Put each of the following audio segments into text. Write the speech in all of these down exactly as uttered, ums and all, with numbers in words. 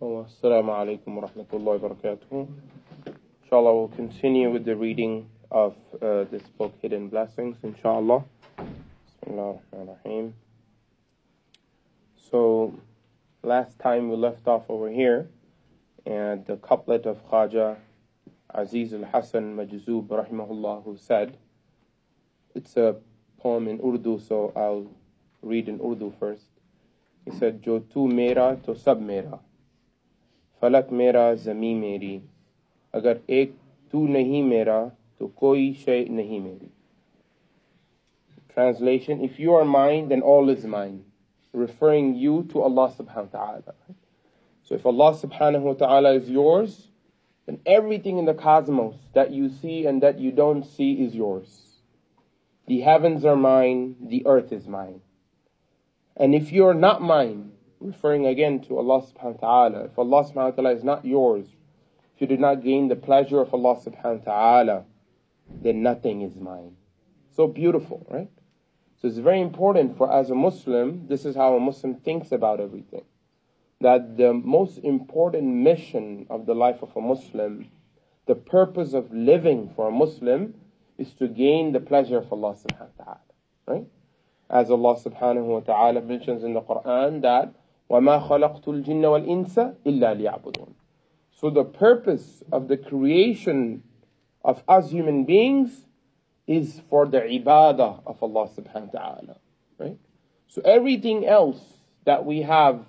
Assalamu alaikum wa rahmatullahi wa barakatuh. Inshallah, we'll continue with the reading of uh, this book, Hidden Blessings, inshallah. Bismillah ar-Rahman ar-Rahim. So, last time we left off over here, and the couplet of Khaja Aziz al-Hasan Majzoob, rahimahullah, who said, it's a poem in Urdu, so I'll read in Urdu first. He said, Jo tu mera, to sab mera. Falak mera, zami meri. Agar ek tu nahi mera, to koi shay nahi meri. Translation, if you are mine, then all is mine. Referring you to Allah subhanahu wa ta'ala. So if Allah subhanahu wa ta'ala is yours, then everything in the cosmos that you see and that you don't see is yours. The heavens are mine, the earth is mine. And if you are not mine, referring again to Allah subhanahu wa ta'ala, if Allah subhanahu wa ta'ala is not yours, if you did not gain the pleasure of Allah subhanahu wa ta'ala, then nothing is mine. So beautiful, right? So it's very important for as a Muslim, this is how a Muslim thinks about everything. That the most important mission of the life of a Muslim, the purpose of living for a Muslim, is to gain the pleasure of Allah subhanahu wa ta'ala, right? As Allah subhanahu wa ta'ala mentions in the Quran that, وَمَا خَلَقْتُ الْجِنَّ وَالْإِنسَ إِلَّا لِيَعْبُدُونَ. So the purpose of the creation of us human beings is for the ibadah of Allah subhanahu wa ta'ala, right? So everything else that we have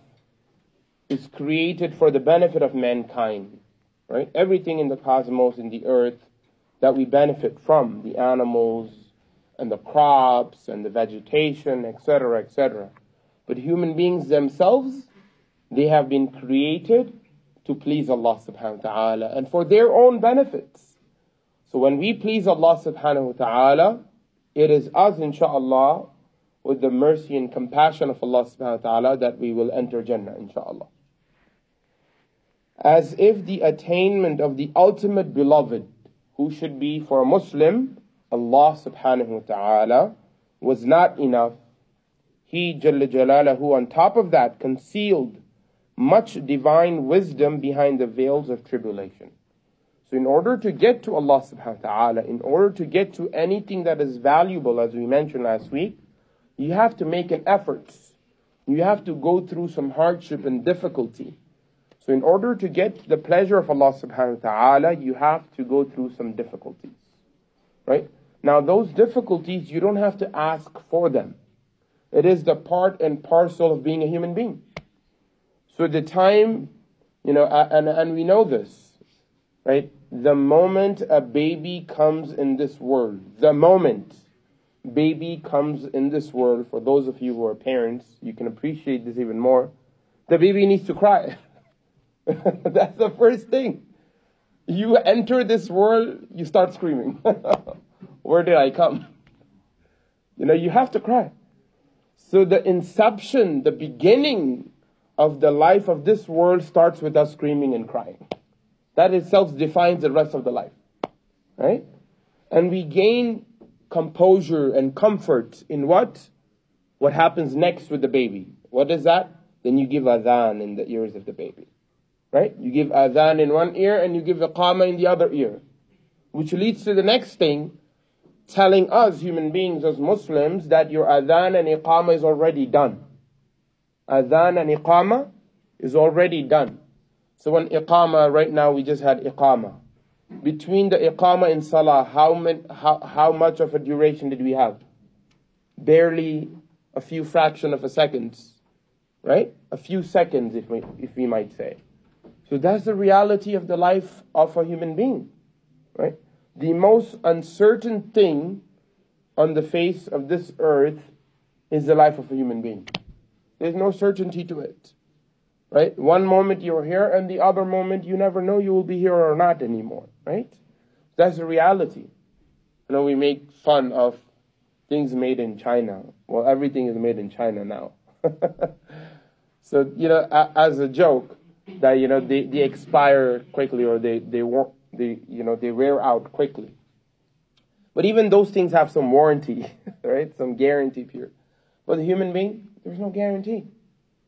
is created for the benefit of mankind, right? Everything in the cosmos, in the earth, that we benefit from, the animals and the crops and the vegetation, et cetera, et cetera. But human beings themselves, they have been created to please Allah subhanahu wa ta'ala and for their own benefits. So when we please Allah subhanahu wa ta'ala, it is us, insha'Allah, with the mercy and compassion of Allah subhanahu wa ta'ala that we will enter Jannah, insha'Allah. As if the attainment of the ultimate beloved, who should be for a Muslim, Allah subhanahu wa ta'ala, was not enough. He Jalla Jalalahu, on top of that, concealed much divine wisdom behind the veils of tribulation. So in order to get to Allah subhanahu wa ta'ala, in order to get to anything that is valuable, as we mentioned last week, you have to make an effort. You have to go through some hardship and difficulty. So in order to get the pleasure of Allah subhanahu wa ta'ala, you have to go through some difficulties, right? Now those difficulties, you don't have to ask for them. It is the part and parcel of being a human being. So the time, you know, and, and we know this, right? The moment a baby comes in this world, the moment baby comes in this world, for those of you who are parents, you can appreciate this even more, the baby needs to cry. That's the first thing. You enter this world, you start screaming. Where did I come? You know, you have to cry. So the inception, the beginning of the life of this world starts with us screaming and crying. That itself defines the rest of the life, right? And we gain composure and comfort in what? What happens next with the baby. What is that? Then you give adhan in the ears of the baby. Right? You give adhan in one ear and you give iqama in the other ear. Which leads to the next thing, telling us human beings as Muslims that your adhan and iqama is already done. Adhan and iqama is already done. So when iqama, right now we just had iqama. Between the iqama and salah, how, many, how, how much of a duration did we have? Barely a few fraction of a second. Right? A few seconds if we, if we might say. So that's the reality of the life of a human being, right? The most uncertain thing on the face of this earth is the life of a human being. There's no certainty to it, right? One moment you're here and the other moment you never know you will be here or not anymore, right? That's the reality. You know, we make fun of things made in China. Well, everything is made in China now. So, you know, as a joke, that, you know, they, they expire quickly or they, they, won't, they, you know, they wear out quickly. But even those things have some warranty, right? Some guarantee period. But the human being, there's no guarantee,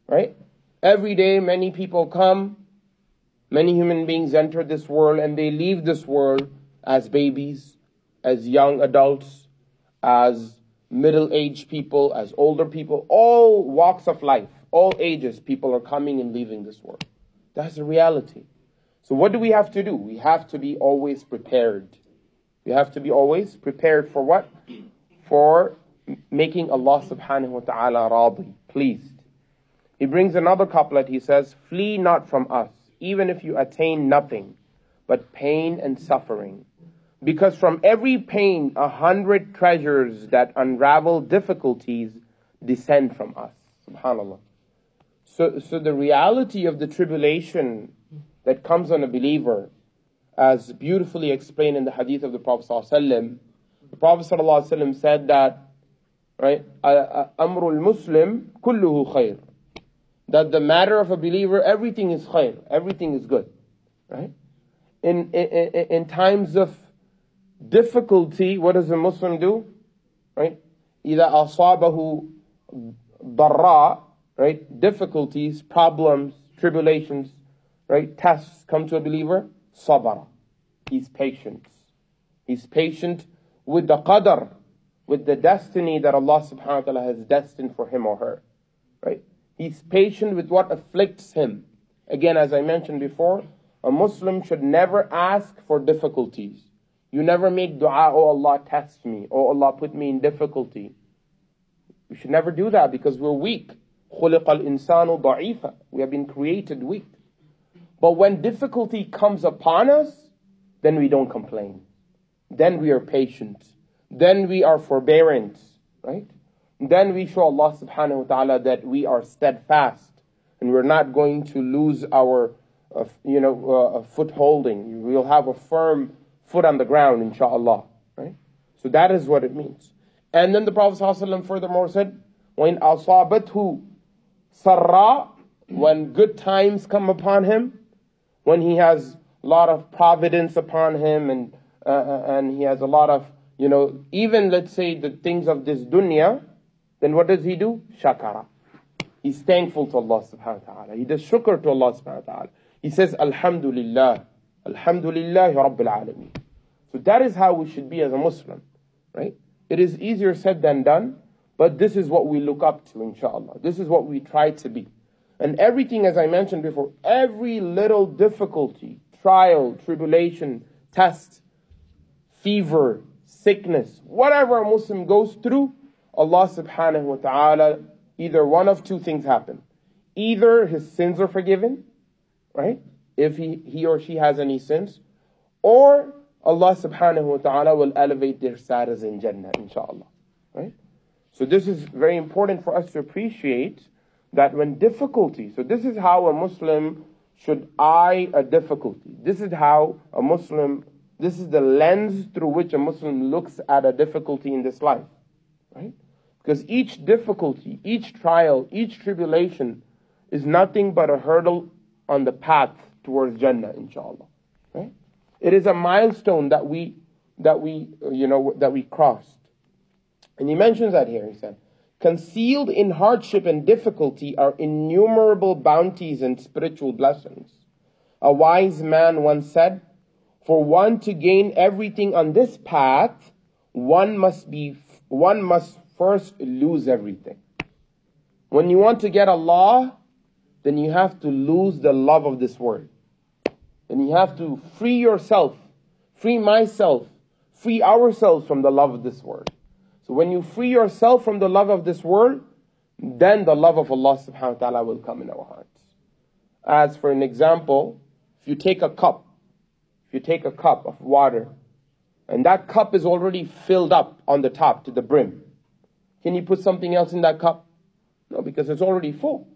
right? Every day many people come, many human beings enter this world and they leave this world as babies, as young adults, as middle-aged people, as older people, all walks of life, all ages, people are coming and leaving this world. That's the reality. So what do we have to do? We have to be always prepared. We have to be always prepared for what? For making Allah subhanahu wa ta'ala radhi, pleased. He brings another couplet, he says, "Flee not from us, even if you attain nothing but pain and suffering. Because from every pain, a hundred treasures that unravel difficulties descend from us." SubhanAllah. So, so the reality of the tribulation that comes on a believer, as beautifully explained in the hadith of the Prophet ﷺ, the Prophet ﷺ said that, right, Amrul Muslim kulluhu khair. That the matter of a believer, everything is khair, everything is good, right? In, in, in times of difficulty, what does a Muslim do? Right? إِذَا أَصَابَهُ ضَرَّا, right? Difficulties, problems, tribulations, right? Tests come to a believer. Sabara. He's patient. He's patient with the qadr, with the destiny that Allah subhanahu wa ta'ala has destined for him or her, right? He's patient with what afflicts him. Again, as I mentioned before, a Muslim should never ask for difficulties. You never make dua, "Oh Allah, test me. Oh Allah, put me in difficulty." We should never do that because we're weak. خُلِقَ الْإِنسَانُ ضَعِيفًا. We have been created weak. But when difficulty comes upon us, then we don't complain. Then we are patient. Then we are forbearant, right? Then we show Allah subhanahu wa ta'ala that we are steadfast and we're not going to lose our, uh, you know, uh, footholding. We'll have a firm foot on the ground, inshaAllah, right? So that is what it means. And then the Prophet ﷺ furthermore said, وَإِنْ أَصَابَتْهُ سَرَّا, when good times come upon him, when he has a lot of providence upon him and uh, and he has a lot of, you know, even let's say the things of this dunya, then what does he do? Shakara. He's thankful to Allah subhanahu wa ta'ala. He does shukr to Allah subhanahu wa ta'ala. He says, Alhamdulillah. Alhamdulillah Rabbil Alameen. So that is how we should be as a Muslim, right? It is easier said than done, but this is what we look up to, inshaAllah. This is what we try to be. And everything, as I mentioned before, every little difficulty, trial, tribulation, test, fever, sickness, whatever a Muslim goes through, Allah subhanahu wa ta'ala, either one of two things happen. Either his sins are forgiven, right? If he, he or she has any sins, or Allah subhanahu wa ta'ala will elevate their status in Jannah, inshaAllah, right? So this is very important for us to appreciate that when difficulty, so this is how a Muslim should eye a difficulty. This is how a Muslim, this is the lens through which a Muslim looks at a difficulty in this life, right? Because each difficulty, each trial, each tribulation is nothing but a hurdle on the path towards Jannah, inshallah, right? It is a milestone that we, that we, you know, that we crossed. And he mentions that here, he said, concealed in hardship and difficulty are innumerable bounties and spiritual blessings. A wise man once said, for one to gain everything on this path, one must be, one must first lose everything. When you want to get Allah, then you have to lose the love of this world. And you have to free yourself, free myself, free ourselves from the love of this world. So when you free yourself from the love of this world, then the love of Allah subhanahu wa ta'ala will come in our hearts. As for an example, if you take a cup, if you take a cup of water, and that cup is already filled up on the top to the brim, can you put something else in that cup? No, because it's already full.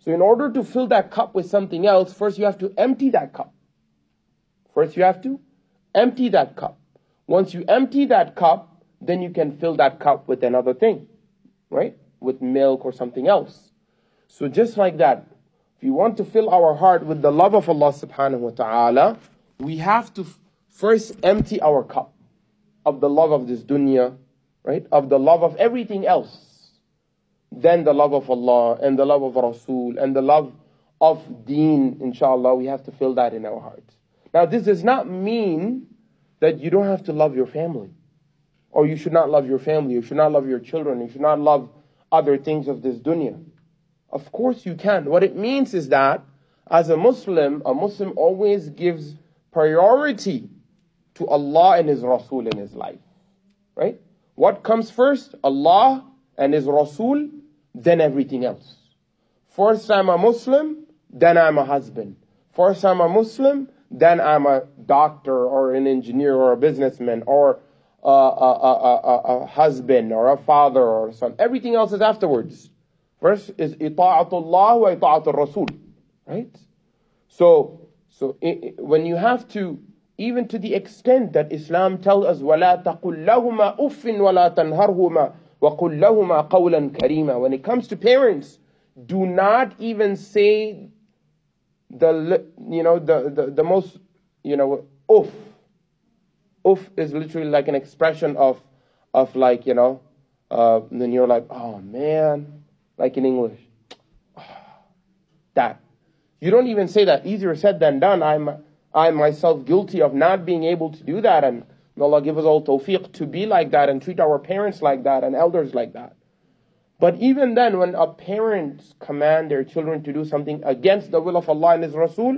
So in order to fill that cup with something else, first you have to empty that cup. First you have to empty that cup. Once you empty that cup, then you can fill that cup with another thing, right? With milk or something else. So just like that, if you want to fill our heart with the love of Allah subhanahu wa ta'ala, we have to first empty our cup of the love of this dunya, right? Of the love of everything else. then the love of Allah and the love of Rasul and the love of Deen, inshallah, we have to feel that in our hearts. Now, this does not mean that you don't have to love your family, or you should not love your family, you should not love your children, you should not love other things of this dunya. Of course you can. What it means is that as a Muslim, a Muslim always gives priority to Allah and His Rasul in his life. Right? What comes first? Allah and His Rasul, then everything else. First I'm a Muslim, then I'm a husband. First I'm a Muslim, then I'm a doctor or an engineer or a businessman or a, a, a, a, a husband or a father or a son. Everything else is afterwards. First is ita'atullah wa ita'atul Rasul. Right? So, so it, it, when you have to, even to the extent that Islam tells us, وَلَا تَقُلْ لَهُمَا أُفٍّ وَلَا تَنْهَرْهُمَا وَقُلْ لَهُمَا قَوْلًا كَرِيمًا. When it comes to parents, do not even say the, you know, the, the, the most, you know, uff. Uff is literally like an expression of, of like, you know, uh, and then you're like, oh man, like in English, oh, that. You don't even say that. Easier said than done. I'm, I'm myself guilty of not being able to do that. And may Allah give us all tawfiq to be like that and treat our parents like that and elders like that. But even then, when a parents command their children to do something against the will of Allah and His Rasul,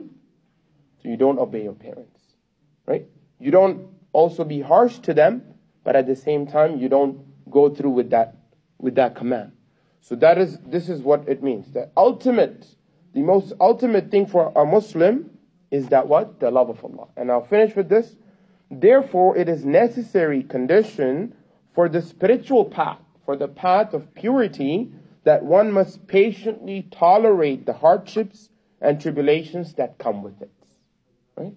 so you don't obey your parents, right? You don't also be harsh to them, but at the same time, you don't go through with that, with that command. So that is, this is what it means. The ultimate, the most ultimate thing for a Muslim is that what? The love of Allah. And I'll finish with this. Therefore, it is necessary condition for the spiritual path, for the path of purity, that one must patiently tolerate the hardships and tribulations that come with it. Right?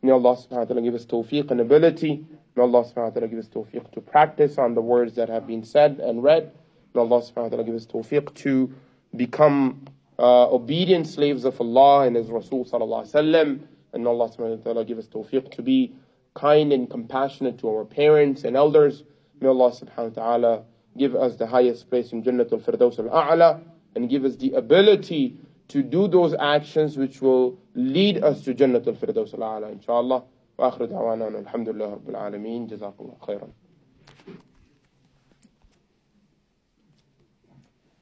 May Allah subhanahu wa ta'ala give us tawfiq and ability. May Allah subhanahu wa ta'ala give us tawfiq to practice on the words that have been said and read. May Allah subhanahu wa ta'ala give us tawfiq to become Uh, obedient slaves of Allah and His Rasul sallallahu alaihi wasallam, and Allah subhanahu wa ta'ala give us tawfiq to be kind and compassionate to our parents and elders. May Allah subhanahu wa ta'ala give us the highest place in Jannatul Firdausul al-A'la and give us the ability to do those actions which will lead us to Jannatul Firdausul al-A'la, inshaAllah. Wa akhiru da'wana alhamdulillah rabbil alameen. Jazakallah khairan.